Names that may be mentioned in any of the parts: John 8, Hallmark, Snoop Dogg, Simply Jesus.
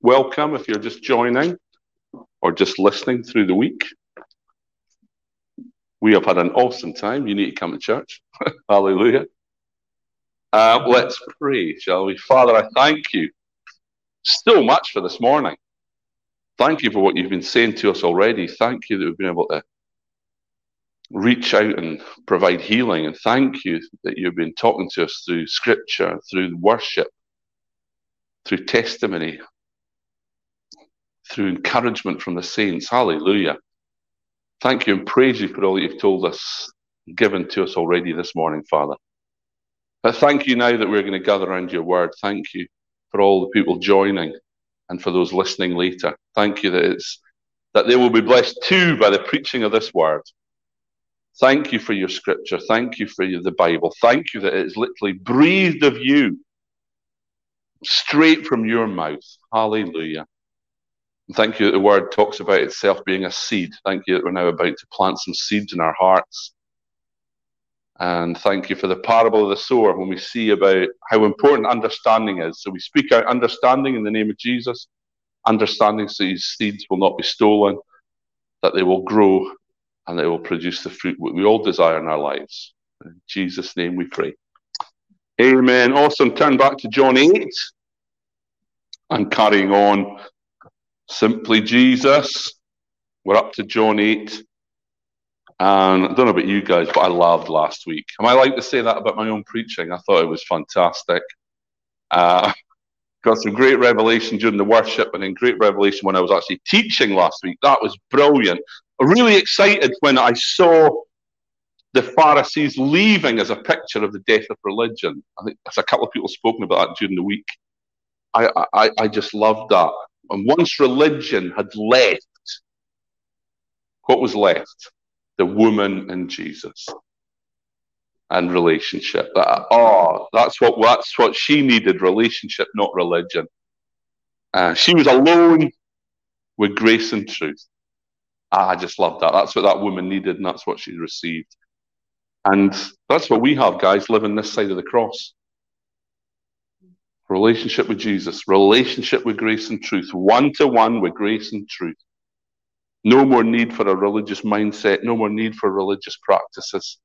Welcome if you're just joining or just listening through the week. We have had an awesome time. You need to come to church. Hallelujah. Let's pray, shall we? Father, I thank you so much for this morning. Thank you for what you've been saying to us already. Thank you that we've been able to reach out and provide healing. And thank you that you've been talking to us through scripture, through worship, through testimony, through encouragement from the saints. Hallelujah. Thank you and praise you for all that you've told us, given to us already this morning, Father. I thank you now that we're going to gather around your word. Thank you for all the people joining and for those listening later. Thank you that they will be blessed too by the preaching of this word. Thank you for your scripture. Thank you for the Bible. Thank you that it is literally breathed of you straight from your mouth. Hallelujah. And thank you that the word talks about itself being a seed. Thank you that we're now about to plant some seeds in our hearts. And thank you for the parable of the sower, when we see about how important understanding is. So we speak out understanding in the name of Jesus, understanding so these seeds will not be stolen, that they will grow and they will produce the fruit we all desire in our lives. In Jesus' name we pray. Amen. Awesome. Turn back to John 8 and carrying on. Simply Jesus. We're up to John 8. And I don't know about you guys, but I loved last week. Am I like to say that about my own preaching? I thought it was fantastic. Got some great revelation during the worship and then great revelation when I was actually teaching last week. That was brilliant. I'm really excited when I saw the Pharisees leaving as a picture of the death of religion. I think there's a couple of people spoken about that during the week. I just loved that. And once religion had left, what was left? The woman and Jesus and relationship. That's what she needed, relationship, not religion. She was alone with grace and truth. I just love that. That's what that woman needed, and that's what she received. And that's what we have, guys, living this side of the cross. Relationship with Jesus, relationship with grace and truth, one-to-one with grace and truth. No more need for a religious mindset, no more need for religious practices.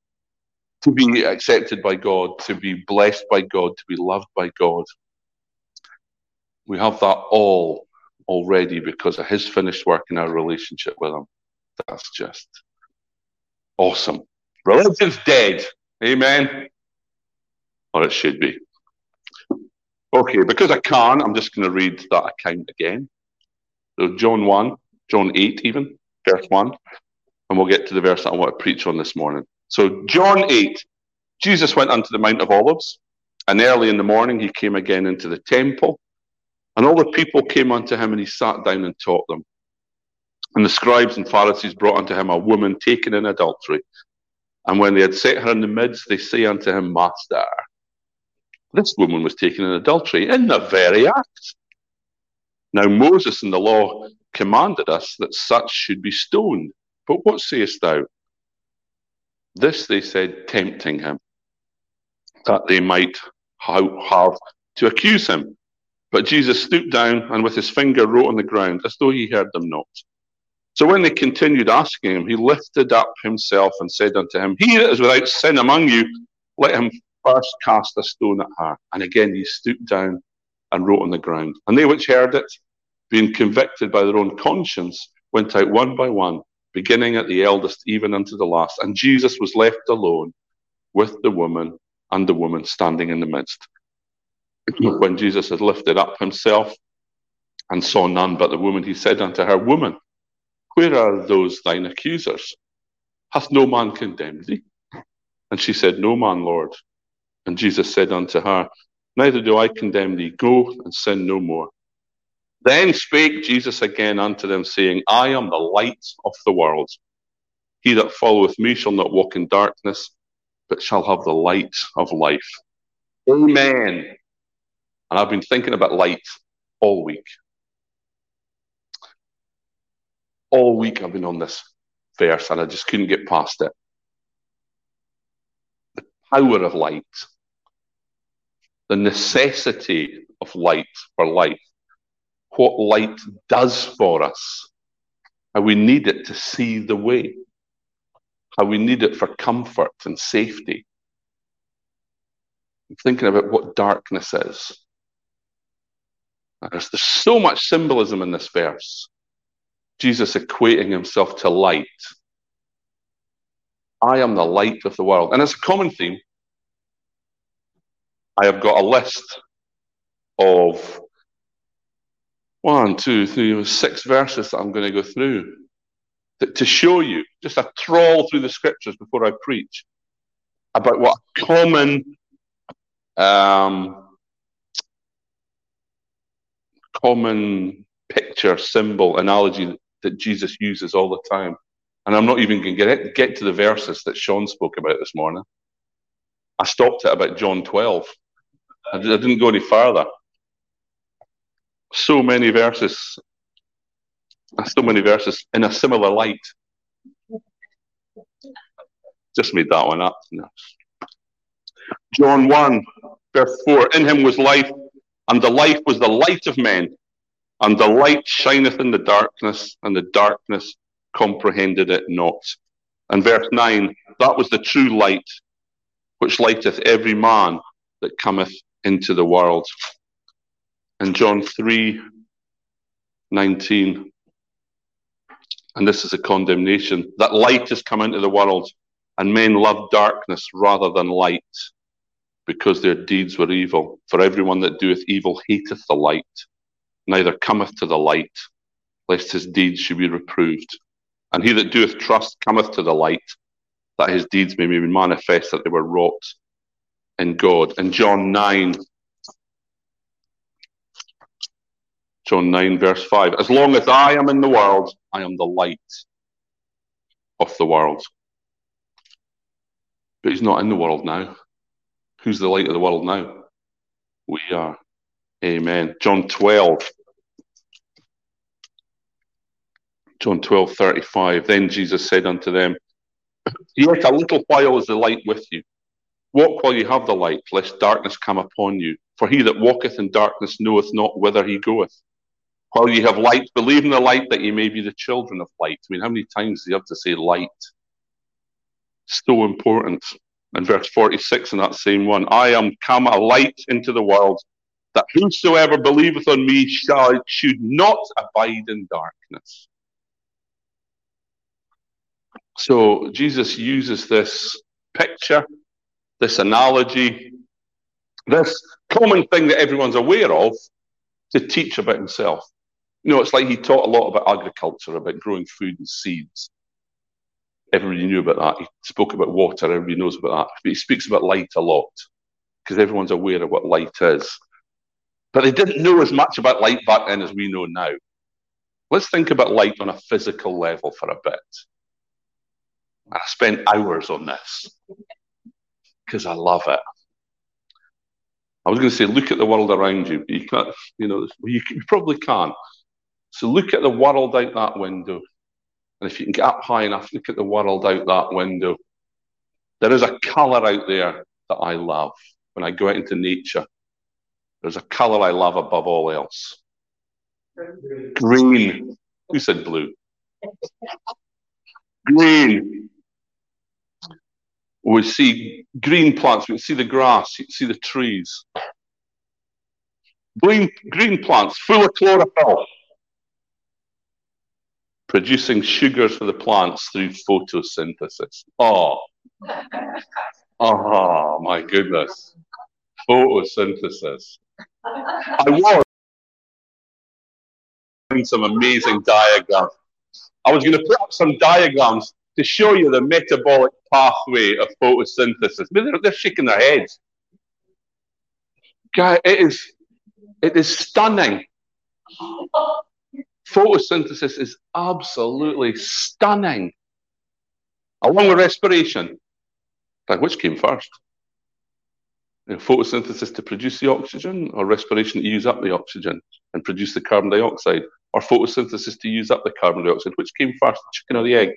To be accepted by God, to be blessed by God, to be loved by God. We have that all already because of his finished work in our relationship with him. That's just awesome. Religion's dead. Amen. Or it should be. Okay, because I can, I'm just going to read that account again. So John 1. John 8 even, verse 1, and we'll get to the verse that I want to preach on this morning. So John 8, Jesus went unto the Mount of Olives, and early in the morning he came again into the temple, and all the people came unto him, and he sat down and taught them. And the scribes and Pharisees brought unto him a woman taken in adultery, and when they had set her in the midst, they say unto him, Master, this woman was taken in adultery, in the very act. Now Moses in the law commanded us that such should be stoned. But what sayest thou? This they said, tempting him, that they might have to accuse him. But Jesus stooped down and with his finger wrote on the ground, as though he heard them not. So when they continued asking him, he lifted up himself and said unto him, He that is without sin among you, let him first cast a stone at her. And again he stooped down and wrote on the ground. And they which heard it, being convicted by their own conscience, went out one by one, beginning at the eldest, even unto the last. And Jesus was left alone with the woman, and the woman standing in the midst. When Jesus had lifted up himself and saw none but the woman, he said unto her, Woman, where are those thine accusers? Hath no man condemned thee? And she said, No man, Lord. And Jesus said unto her, Neither do I condemn thee. Go and sin no more. Then spake Jesus again unto them, saying, I am the light of the world. He that followeth me shall not walk in darkness, but shall have the light of life. Amen. And I've been thinking about light all week. All week I've been on this verse, and I just couldn't get past it. The power of light. The necessity of light for life. what light does for us, how we need it to see the way, how we need it for comfort and safety. I'm thinking about what darkness is. There's so much symbolism in this verse. Jesus equating himself to light. I am the light of the world. And it's a common theme. I have got a list of 6 verses that I'm going to go through to show you, just a trawl through the scriptures before I preach, about what a common picture, symbol, analogy that Jesus uses all the time. And I'm not even going to get to the verses that Sean spoke about this morning. I stopped at about John 12. I didn't go any further. So many verses. So many verses in a similar light. Just made that one up. No. John 1, verse 4. In him was life, and the life was the light of men. And the light shineth in the darkness, and the darkness comprehended it not. And verse 9, that was the true light, which lighteth every man that cometh into the world. And John 3:19, and this is a condemnation, that light has come into the world, and men love darkness rather than light, because their deeds were evil. For everyone that doeth evil hateth the light, neither cometh to the light, lest his deeds should be reproved. And he that doeth trust cometh to the light, that his deeds may be manifest that they were wrought in God. And John 9 verse 5, as long as I am in the world, I am the light of the world. But he's not in the world now. Who's the light of the world now? We are. Amen. John 12:35. Then Jesus said unto them, yet a little while is the light with you. Walk while you have the light, lest darkness come upon you. For he that walketh in darkness knoweth not whither he goeth. While ye have light, believe in the light, that ye may be the children of light. I mean, how many times do you have to say light? So important. And verse 46 in that same one, I am come a light into the world, that whosoever believeth on me should not abide in darkness. So Jesus uses this picture, this analogy, this common thing that everyone's aware of to teach about himself. You know, it's like he taught a lot about agriculture, about growing food and seeds. Everybody knew about that. He spoke about water. Everybody knows about that. But he speaks about light a lot because everyone's aware of what light is. But they didn't know as much about light back then as we know now. Let's think about light on a physical level for a bit. I spent hours on this because I love it. I was going to say, look at the world around you, but you can't, you probably can't. So look at the world out that window. And if you can get up high enough, look at the world out that window. There is a colour out there that I love. When I go out into nature, there's a colour I love above all else. Green. Who said blue? Green. We see green plants. We can see the grass. You can see the trees. Green plants full of chlorophyll, producing sugars for the plants through photosynthesis. Oh, my goodness. Photosynthesis. I was doing some amazing diagrams. I was going to put up some diagrams to show you the metabolic pathway of photosynthesis. They're shaking their heads. Guy, it is stunning. Photosynthesis is absolutely stunning. Along with respiration. Like, which came first? Photosynthesis to produce the oxygen, or respiration to use up the oxygen and produce the carbon dioxide, or photosynthesis to use up the carbon dioxide? Which came first, the chicken or the egg?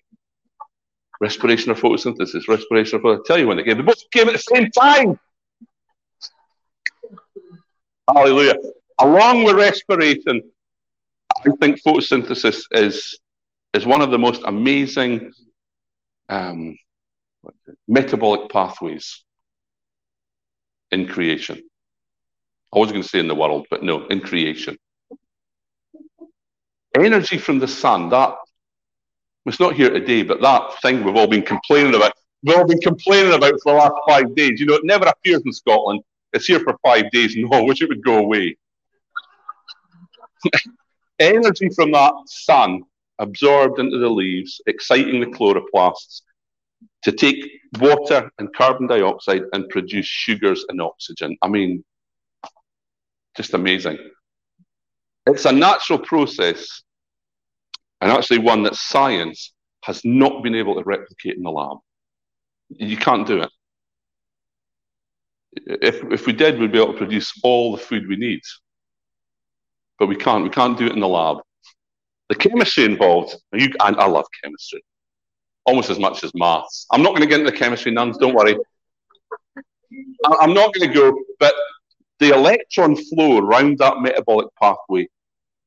Respiration or photosynthesis? Respiration or photosynthesis? I'll tell you when they came. They both came at the same time. Hallelujah. Along with respiration, I think photosynthesis is one of the most amazing metabolic pathways in creation. I was going to say in the world, but no, in creation. Energy from the sun, that, it's not here today, but that thing we've all been complaining about, for the last 5 days. You know, it never appears in Scotland. It's here for 5 days, and I wish it would go away. Energy from that sun absorbed into the leaves, exciting the chloroplasts to take water and carbon dioxide and produce sugars and oxygen. I mean, just amazing. It's a natural process, and actually one that science has not been able to replicate in the lab. You can't do it. If we did, we'd be able to produce all the food we need. But we can't. We can't do it in the lab. The chemistry involved, and I love chemistry, almost as much as maths. I'm not going to get into the chemistry, nuns, don't worry. I'm not going to go, but the electron flow around that metabolic pathway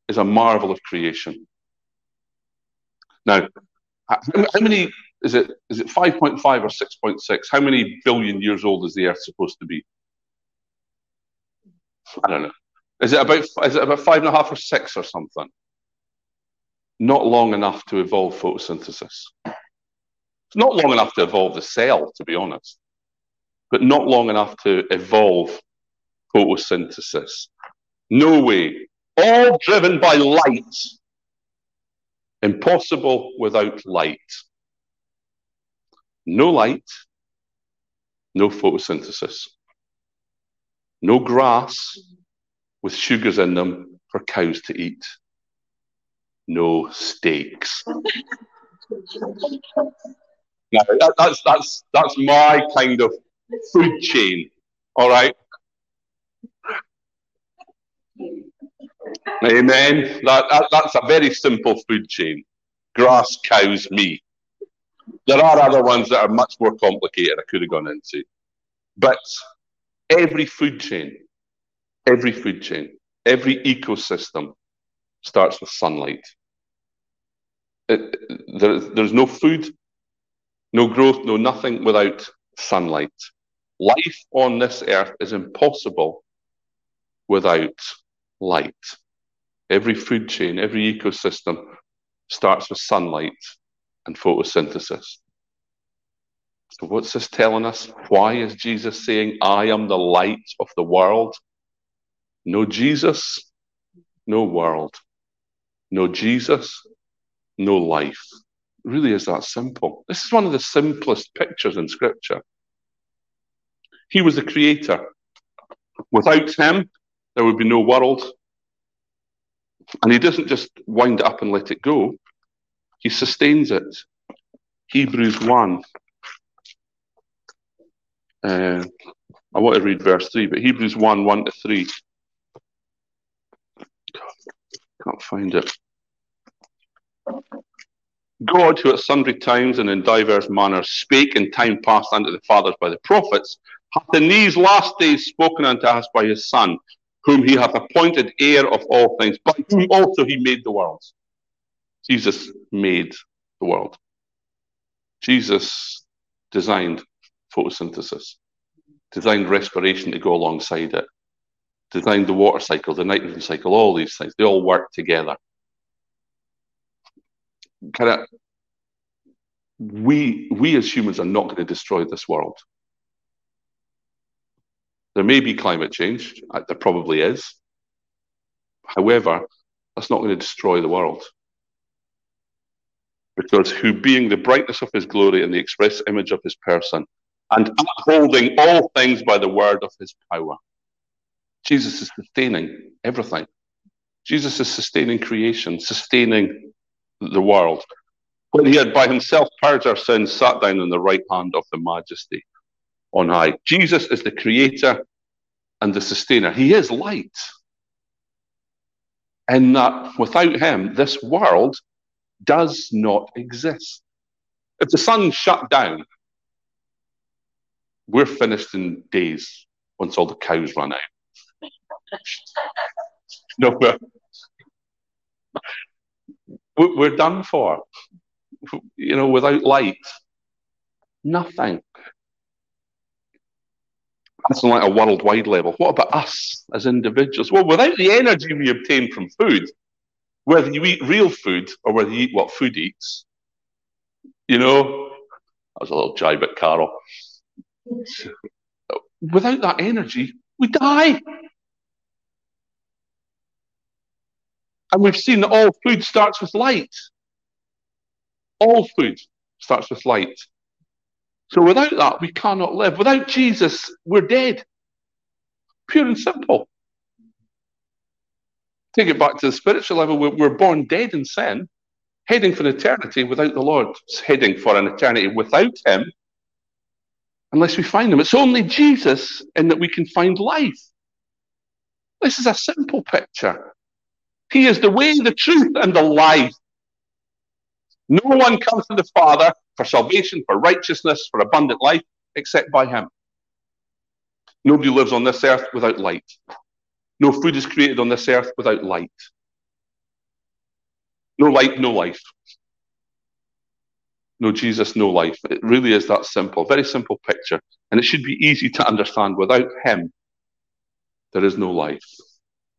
is a marvel of creation. Now, how many, is it 5.5 or 6.6? How many billion years old is the Earth supposed to be? I don't know. Is it about 5.5 or 6 or something? Not long enough to evolve photosynthesis. It's not long enough to evolve the cell, to be honest, but not long enough to evolve photosynthesis. No way. All driven by light. Impossible without light. No light, no photosynthesis. No grass with sugars in them for cows to eat. No steaks. Now, that's my kind of food chain, all right? Amen. That's a very simple food chain. Grass, cows, me. There are other ones that are much more complicated I could have gone into. But every food chain, every ecosystem starts with sunlight. There's no food, no growth, no nothing without sunlight. Life on this earth is impossible without light. Every food chain, every ecosystem starts with sunlight and photosynthesis. So what's this telling us? Why is Jesus saying, I am the light of the world? No Jesus, no world. No Jesus, no life. It really is that simple. This is one of the simplest pictures in Scripture. He was the creator. Without him, there would be no world. And he doesn't just wind it up and let it go. He sustains it. Hebrews 1. I want to read verse 3, but Hebrews 1, 1 to 3. Can't find it. God, who at sundry times and in divers manners spake in time past unto the fathers by the prophets, hath in these last days spoken unto us by his Son, whom he hath appointed heir of all things, by whom also he made the worlds. Jesus made the world. Jesus designed photosynthesis, designed respiration to go alongside it, designed the water cycle, the nitrogen cycle, all these things. They all work together. We as humans are not going to destroy this world. There may be climate change. There probably is. However, that's not going to destroy the world. Because who, being the brightness of his glory and the express image of his person, and upholding all things by the word of his power. Jesus is sustaining everything. Jesus is sustaining creation, sustaining the world. When he had by himself purged our sins, sat down on the right hand of the majesty on high. Jesus is the creator and the sustainer. He is light. And that without him, this world does not exist. If the sun shut down, we're finished in days once all the cows run out. No, We're done for, you know, without light. Nothing. That's on like a worldwide level. What about us as individuals? Well, without the energy we obtain from food, whether you eat real food or whether you eat what food eats, you know, that was a little jibe at Carol. Without that energy, we die. And we've seen that all food starts with light. All food starts with light. So without that, we cannot live. Without Jesus, we're dead. Pure and simple. Take it back to the spiritual level. We're born dead in sin, heading for an eternity without the Lord. It's heading for an eternity without him, unless we find him. It's only Jesus in that we can find life. This is a simple picture. He is the way, the truth, and the life. No one comes to the Father for salvation, for righteousness, for abundant life, except by him. Nobody lives on this earth without light. No food is created on this earth without light. No light, no life. No Jesus, no life. It really is that simple. Very simple picture. And it should be easy to understand. Without him, there is no life,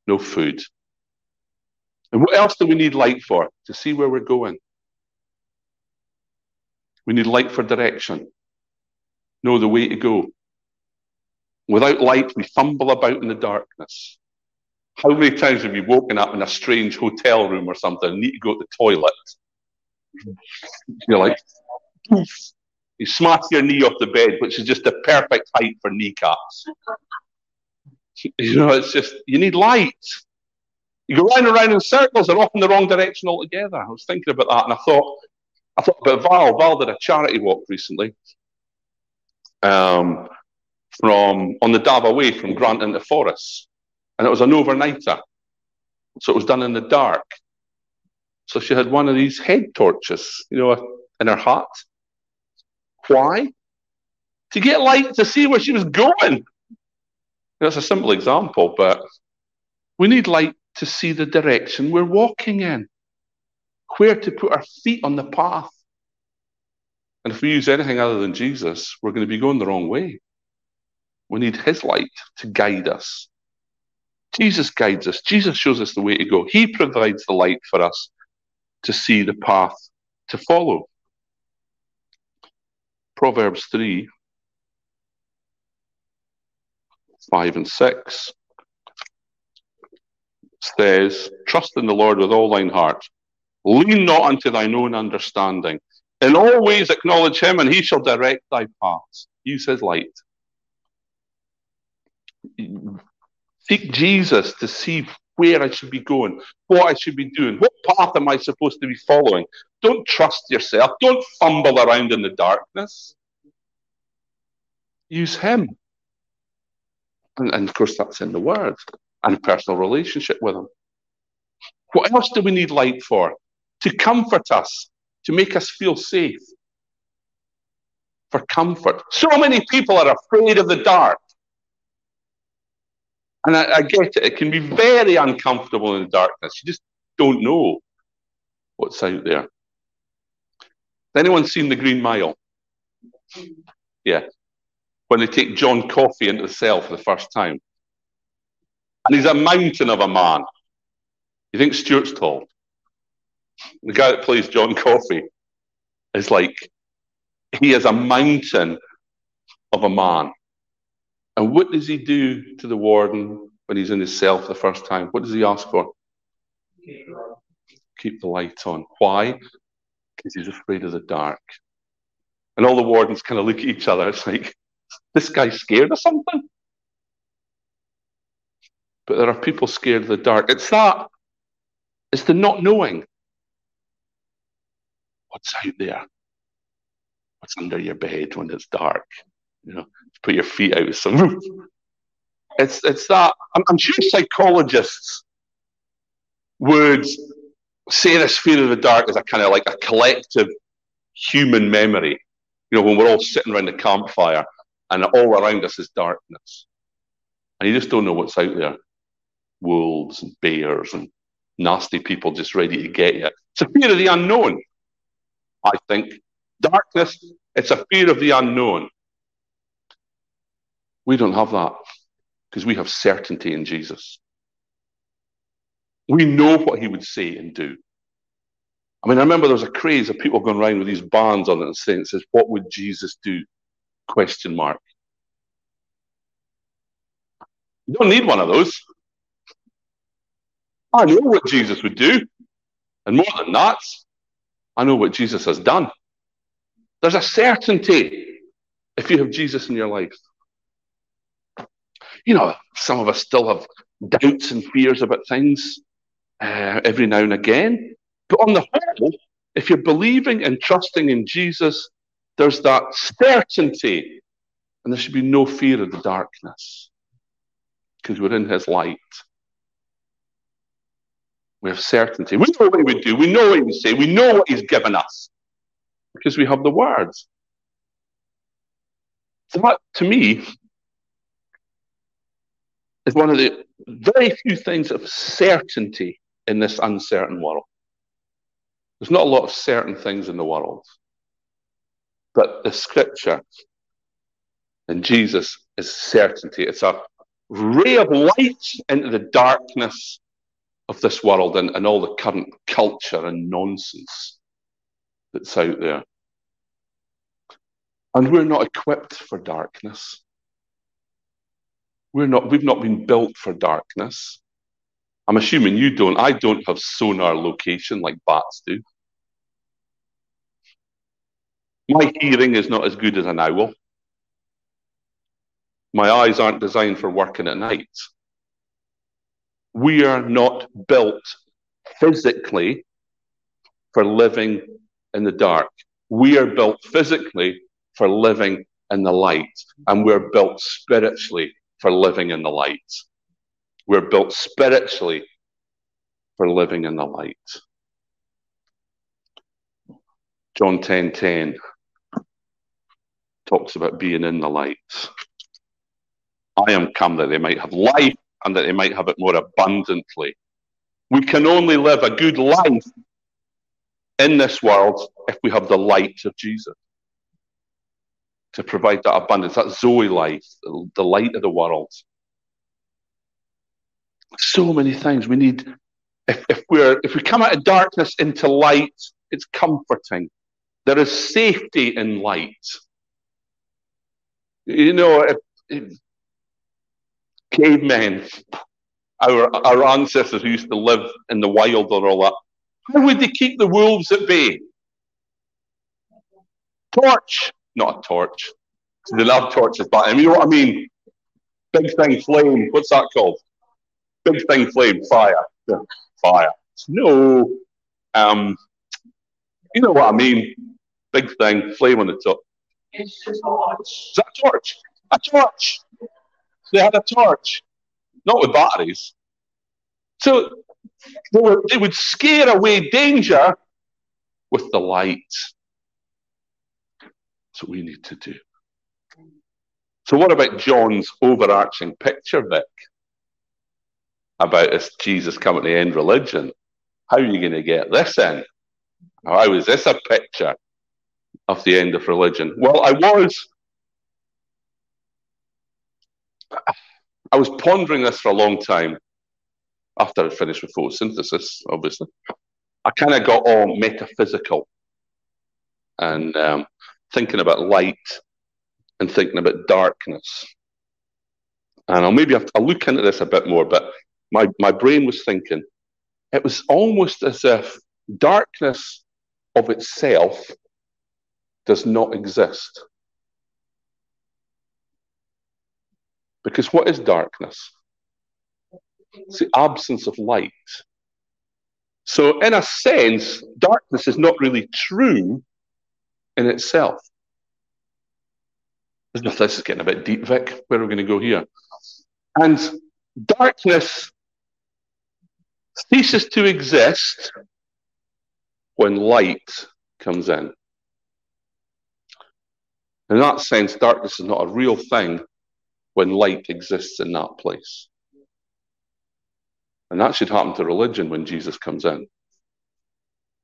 no food. And what else do we need light for? To see where we're going. We need light for direction. Know the way to go. Without light, we fumble about in the darkness. How many times have you woken up in a strange hotel room or something and need to go to the toilet? You're like, poof. You smash your knee off the bed, which is just the perfect height for kneecaps. You know, it's just, you need light. You go round and round in circles, they're off in the wrong direction altogether. I was thinking about that, and I thought about Val. Val did a charity walk recently from on the Dab away from Grant into Forest, and it was an overnighter, so it was done in the dark. So she had one of these head torches, you know, in her hat. Why? To get light to see where she was going. That's a simple example, but we need light to see the direction we're walking in, where to put our feet on the path. And if we use anything other than Jesus, we're going to be going the wrong way. We need his light to guide us. Jesus guides us. Jesus shows us the way to go. He provides the light for us to see the path to follow. Proverbs 3:5-6. Says, trust in the Lord with all thine heart. Lean not unto thine own understanding. In all ways acknowledge him, and he shall direct thy paths. Use his light. Seek Jesus to see where I should be going, what I should be doing, what path am I supposed to be following. Don't trust yourself. Don't fumble around in the darkness. Use him. And of course, that's in the Word. And a personal relationship with him. What else do we need light for? To comfort us, to make us feel safe. For comfort. So many people are afraid of the dark. And I get it. It can be very uncomfortable in the darkness. You just don't know what's out there. Has anyone seen The Green Mile? Yeah. When they take John Coffey into the cell for the first time. And he's a mountain of a man. You think Stuart's tall? The guy that plays John Coffey is like, he is a mountain of a man. And what does he do to the warden when he's in his cell for the first time? What does he ask for? Keep the light on. Why? Because he's afraid of the dark. And all the wardens kind of look at each other. It's like, this guy's scared of something? But there are people scared of the dark. It's that. It's the not knowing what's out there, what's under your bed when it's dark. You know, put your feet out. It's that. I'm sure psychologists would say this fear of the dark is a kind of like a collective human memory. You know, when we're all sitting around the campfire and all around us is darkness, and you just don't know what's out there. Wolves and bears and nasty people just ready to get you. It's a fear of the unknown, I think. Darkness, it's a fear of the unknown. We don't have that because we have certainty in Jesus. We know what he would say and do. I mean, I remember there was a craze of people going around with these bands on it and saying, it says, what would Jesus do? Question mark. You don't need one of those. I know what Jesus would do. And more than that, I know what Jesus has done. There's a certainty if you have Jesus in your life. You know, some of us still have doubts and fears about things every now and again. But on the whole, if you're believing and trusting in Jesus, there's that certainty. And there should be no fear of the darkness because we're in his light. We have certainty. We know what he would do. We know what he would say. We know what he's given us because we have the words. So that, to me, is one of the very few things of certainty in this uncertain world. There's not a lot of certain things in the world, but the scripture and Jesus is certainty. It's a ray of light into the darkness of this world and all the current culture and nonsense that's out there. And we're not equipped for darkness. We've not been built for darkness. I'm assuming you don't. I don't have sonar location like bats do. My hearing is not as good as an owl. My eyes aren't designed for working at night. We are not built physically for living in the dark. We are built physically for living in the light. And we're built spiritually for living in the light. We're built spiritually for living in the light. John 10:10 talks about being in the light. I am come that they might have life and that they might have it more abundantly. We can only live a good life in this world if we have the light of Jesus to provide that abundance, that Zoe life, the light of the world. So many things we need. If we come out of darkness into light, it's comforting. There is safety in light. You know, if cavemen, our ancestors who used to live in the wild and all that, how would they keep the wolves at bay? Torch, not a torch. They love torches, but I mean, you know what I mean? Big thing, flame. What's that called? Big thing, flame, fire. Yeah, fire. No. You know what I mean? Big thing, flame on the top. It's just a torch. Is that a torch? A torch. They had a torch. Not with batteries. So they would scare away danger with the light. That's what we need to do. So what about John's overarching picture, Vic? About this Jesus coming to end religion. How are you going to get this in? How is this a picture of the end of religion? Well, I was pondering this for a long time after I finished with photosynthesis, obviously. I kind of got all metaphysical and thinking about light and thinking about darkness. And I'll look into this a bit more, but my brain was thinking, it was almost as if darkness of itself does not exist. Because what is darkness? It's the absence of light. So in a sense, darkness is not really true in itself. This is getting a bit deep, Vic. Where are we going to go here? And darkness ceases to exist when light comes in. In that sense, darkness is not a real thing when light exists in that place. And that should happen to religion when Jesus comes in.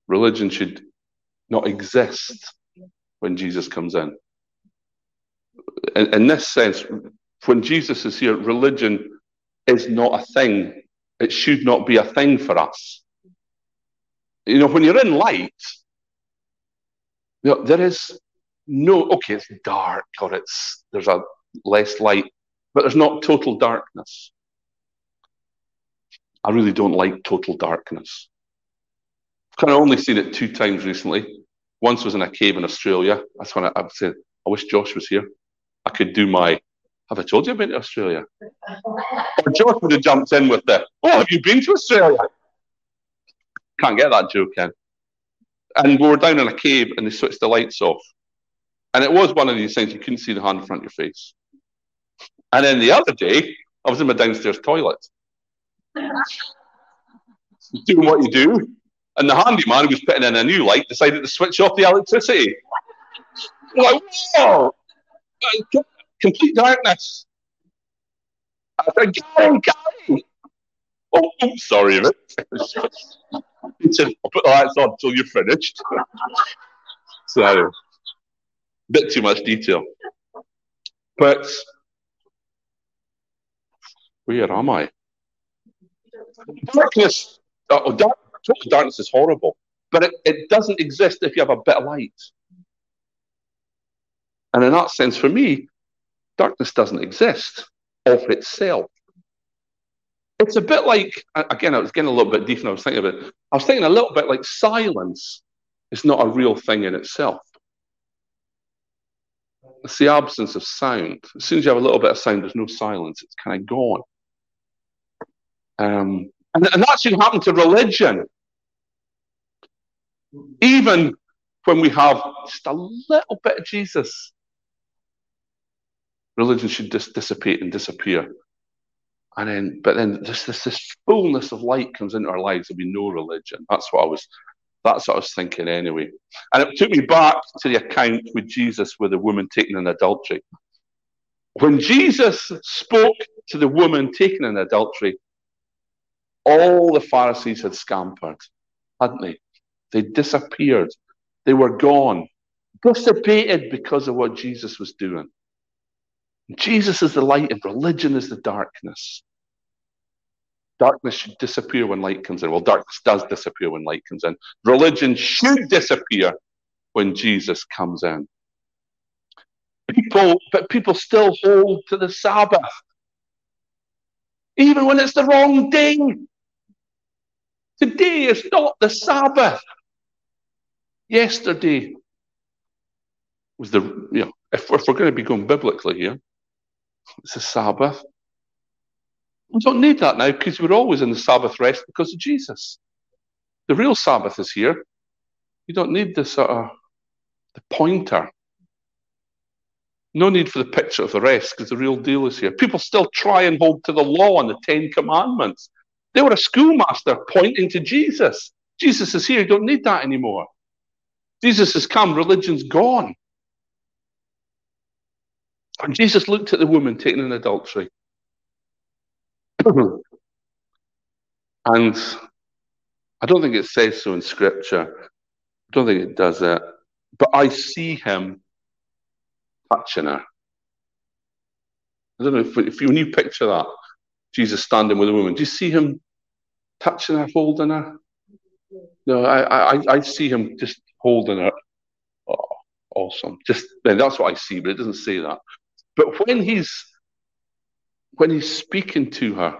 Religion should not exist when Jesus comes in. In this sense, when Jesus is here, religion is not a thing. It should not be a thing for us. You know, when you're in light, you know, there is no, okay, it's dark or it's there's a less light, but there's not total darkness. I really don't like total darkness. I've kind of only seen it 2 times recently. Once was in a cave in Australia. That's when I said, I wish Josh was here. I could do my, have I told you I've been to Australia? Or Josh would have jumped in with the, oh, have you been to Australia? Can't get that joke in. And we were down in a cave and they switched the lights off. And it was one of these things you couldn't see the hand in front of your face. And then the other day, I was in my downstairs toilet. Doing what you do. And the handyman who was putting in a new light decided to switch off the electricity. Like, whoa! Complete darkness. I said, Gary! Oh, I'm sorry, mate. He said, I'll put the lights on until you're finished. Sorry. A bit too much detail. But where am I? Darkness. Oh, total darkness is horrible, but it doesn't exist if you have a bit of light. And in that sense, for me, darkness doesn't exist of itself. It's a bit like, again, I was getting a little bit deep and I was thinking about it. I was thinking a little bit like silence is not a real thing in itself. It's the absence of sound. As soon as you have a little bit of sound, there's no silence. It's kind of gone. And that should happen to religion. Even when we have just a little bit of Jesus, religion should just dissipate and disappear. And then, but then this fullness of light comes into our lives and we know religion. That's what I was thinking anyway. And it took me back to the account with Jesus with the woman taken in adultery. When Jesus spoke to the woman taken in adultery, all the Pharisees had scampered, hadn't they? They disappeared. They were gone, dissipated because of what Jesus was doing. Jesus is the light and religion is the darkness. Darkness should disappear when light comes in. Well, darkness does disappear when light comes in. Religion should disappear when Jesus comes in. But people still hold to the Sabbath, even when it's the wrong day. Today is not the Sabbath. Yesterday was the, you know, if we're going to be going biblically here, it's the Sabbath. We don't need that now because we're always in the Sabbath rest because of Jesus. The real Sabbath is here. You don't need the sort of the pointer. No need for the picture of the rest because the real deal is here. People still try and hold to the law and the 10 Commandments. They were a schoolmaster pointing to Jesus. Jesus is here. You don't need that anymore. Jesus has come. Religion's gone. And Jesus looked at the woman taken in adultery. And I don't think it says so in Scripture. I don't think it does it. But I see him touching her. I don't know if you knew picture that. Jesus standing with a woman. Do you see him touching her, holding her? No, I see him just holding her. Oh, awesome. Just that's what I see, but it doesn't say that. But when he's speaking to her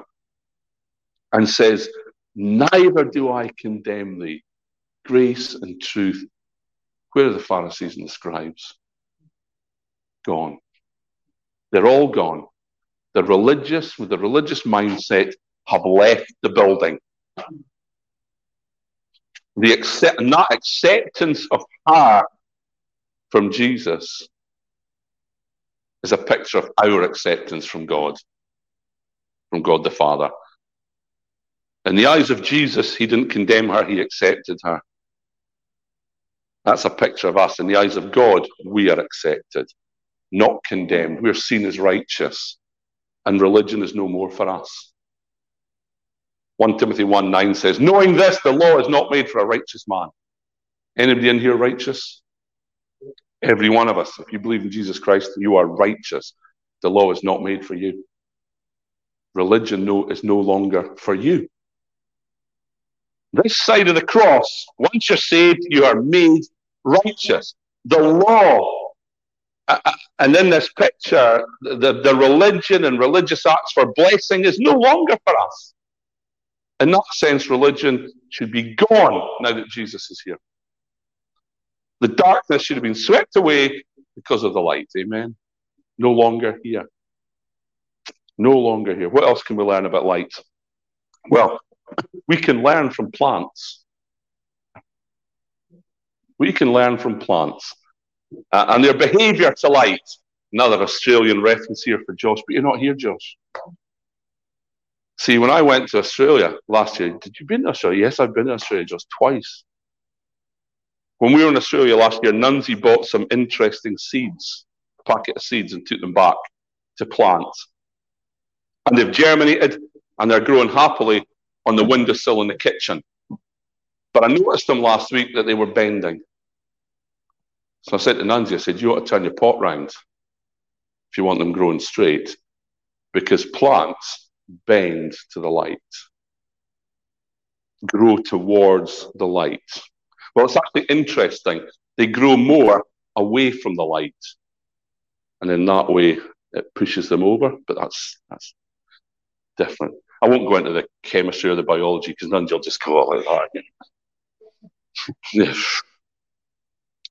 and says, neither do I condemn thee, grace and truth. Where are the Pharisees and the scribes? Gone. They're all gone. The religious, with the religious mindset, have left the building. That acceptance of her from Jesus is a picture of our acceptance from God the Father. In the eyes of Jesus, he didn't condemn her, he accepted her. That's a picture of us. In the eyes of God, we are accepted, not condemned. We're seen as righteous, and religion is no more for us. 1 Timothy 1:9 says, knowing this, the law is not made for a righteous man. Anybody in here righteous? Every one of us. If you believe in Jesus Christ, you are righteous. The law is not made for you. Religion is no longer for you. This side of the cross, once you're saved, you are made righteous. The law, and in this picture, the religion and religious acts for blessing is no longer for us. In that sense, religion should be gone now that Jesus is here. The darkness should have been swept away because of the light. Amen. No longer here. No longer here. What else can we learn about light? Well, we can learn from plants. We can learn from plants and their behaviour to light. Another Australian reference here for Josh, but you're not here, Josh. See, when I went to Australia last year, did you been to Australia? Yes, I've been to Australia, Josh, twice. When we were in Australia last year, Nunzi bought some interesting seeds, a packet of seeds, and took them back to plant. And they've germinated, and they're growing happily on the windowsill in the kitchen. But I noticed them last week that they were bending. So I said to Nunzi, I said, you ought to turn your pot round if you want them growing straight, because plants bend to the light, grow towards the light. Well, it's actually interesting. They grow more away from the light. And in that way, it pushes them over, but that's different. I won't go into the chemistry or the biology, because none of you'll just go like that. Yeah.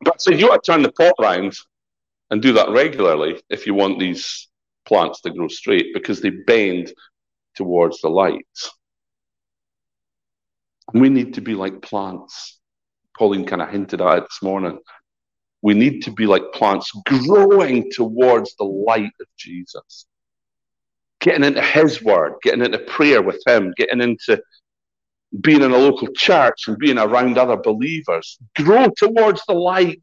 But so you ought to turn the pot round and do that regularly if you want these plants to grow straight, because they bend towards the light. And we need to be like plants. Pauline kind of hinted at it this morning. We need to be like plants, growing towards the light of Jesus. Getting into his word, getting into prayer with him, getting into being in a local church and being around other believers. Grow towards the light.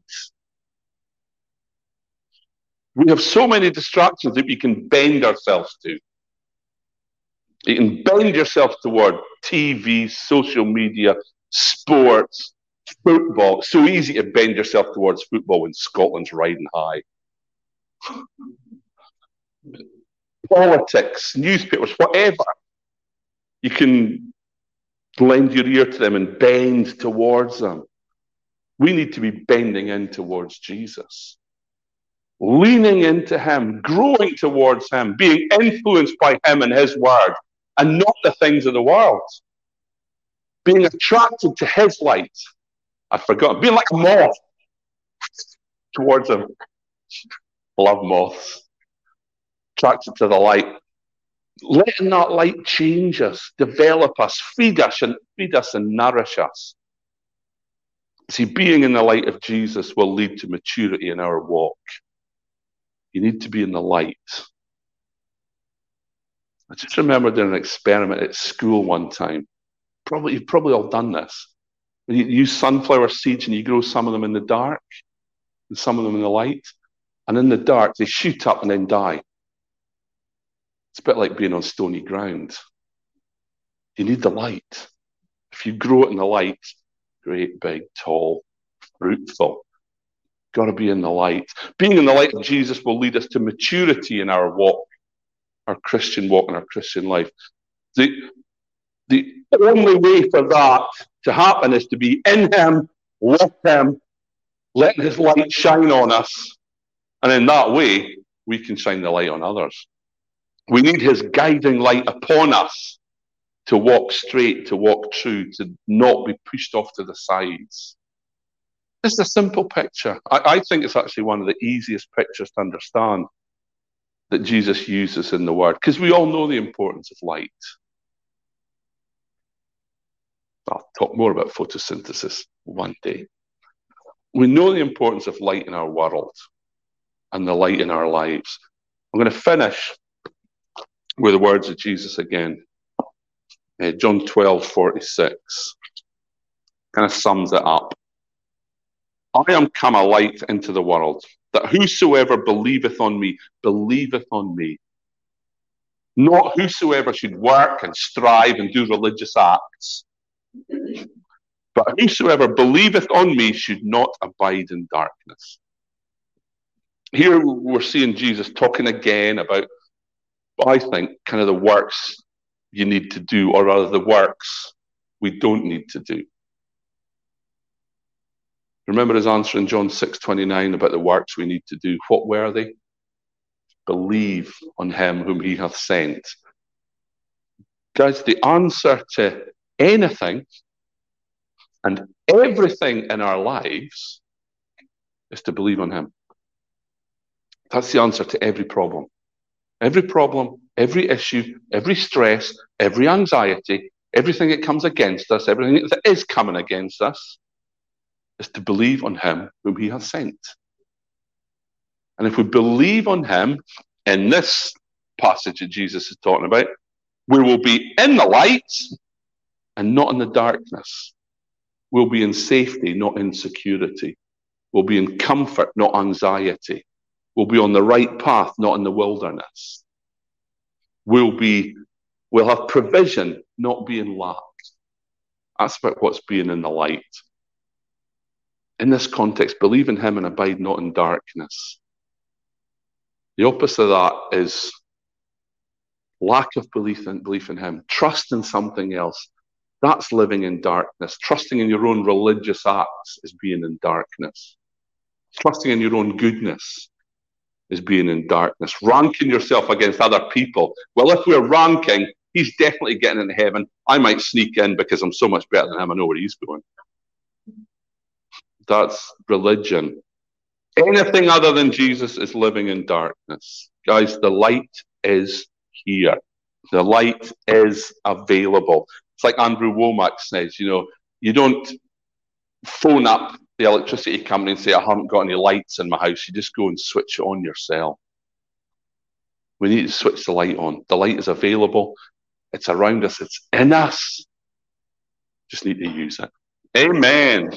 We have so many distractions that we can bend ourselves to. You can bend yourself toward TV, social media, sports, football. It's so easy to bend yourself towards football when Scotland's riding high. Politics, newspapers, whatever. You can lend your ear to them and bend towards them. We need to be bending in towards Jesus. Leaning into him, growing towards him, being influenced by him and his word, and not the things of the world. Being attracted to his light. I've forgotten. Being like a moth towards him. Love moths. Attracted to the light. Letting that light change us, develop us, feed us and nourish us. See, being in the light of Jesus will lead to maturity in our walk. You need to be in the light. I just remember doing an experiment at school one time. You've probably all done this. You use sunflower seeds and you grow some of them in the dark and some of them in the light. And in the dark, they shoot up and then die. It's a bit like being on stony ground. You need the light. If you grow it in the light, great, big, tall, fruitful. Got to be in the light. Being in the light of Jesus will lead us to maturity in our walk, our Christian walk and our Christian life. The only way for that to happen is to be in him, with him, letting his light shine on us. And in that way, we can shine the light on others. We need his guiding light upon us to walk straight, to walk true, to not be pushed off to the sides. It's a simple picture. I think it's actually one of the easiest pictures to understand that Jesus uses in the Word, because we all know the importance of light. I'll talk more about photosynthesis one day. We know the importance of light in our world and the light in our lives. I'm going to finish with the words of Jesus again. John 12:46 kind of sums it up. I am come a light into the world, that whosoever believeth on me Not whosoever should work and strive and do religious acts. But whosoever believeth on me should not abide in darkness. Here we're seeing Jesus talking again about, I think, kind of the works you need to do, or rather the works we don't need to do. Remember his answer in John 6:29 about the works we need to do. What were they? Believe on him whom he hath sent. Guys, the answer to anything and everything in our lives is to believe on him. That's the answer to every problem. Every problem, every issue, every stress, every anxiety, everything that comes against us, everything that is coming against us, is to believe on him whom he hath sent. And if we believe on him in this passage that Jesus is talking about, we will be in the light and not in the darkness. We'll be in safety, not insecurity. We'll be in comfort, not anxiety. We'll be on the right path, not in the wilderness. We'll have provision, not be in lack. That's about what's being in the light. In this context, believe in him and abide not in darkness. The opposite of that is lack of belief in him. Trust in something else. That's living in darkness. Trusting in your own religious acts is being in darkness. Trusting in your own goodness is being in darkness. Ranking yourself against other people. Well, if we're ranking, he's definitely getting into heaven. I might sneak in because I'm so much better than him. I know where he's going. That's religion. Anything other than Jesus is living in darkness. Guys, the light is here. The light is available. It's like Andrew Womack says, you know, you don't phone up the electricity company and say, I haven't got any lights in my house. You just go and switch it on yourself. We need to switch the light on. The light is available. It's around us. It's in us. Just need to use it. Amen.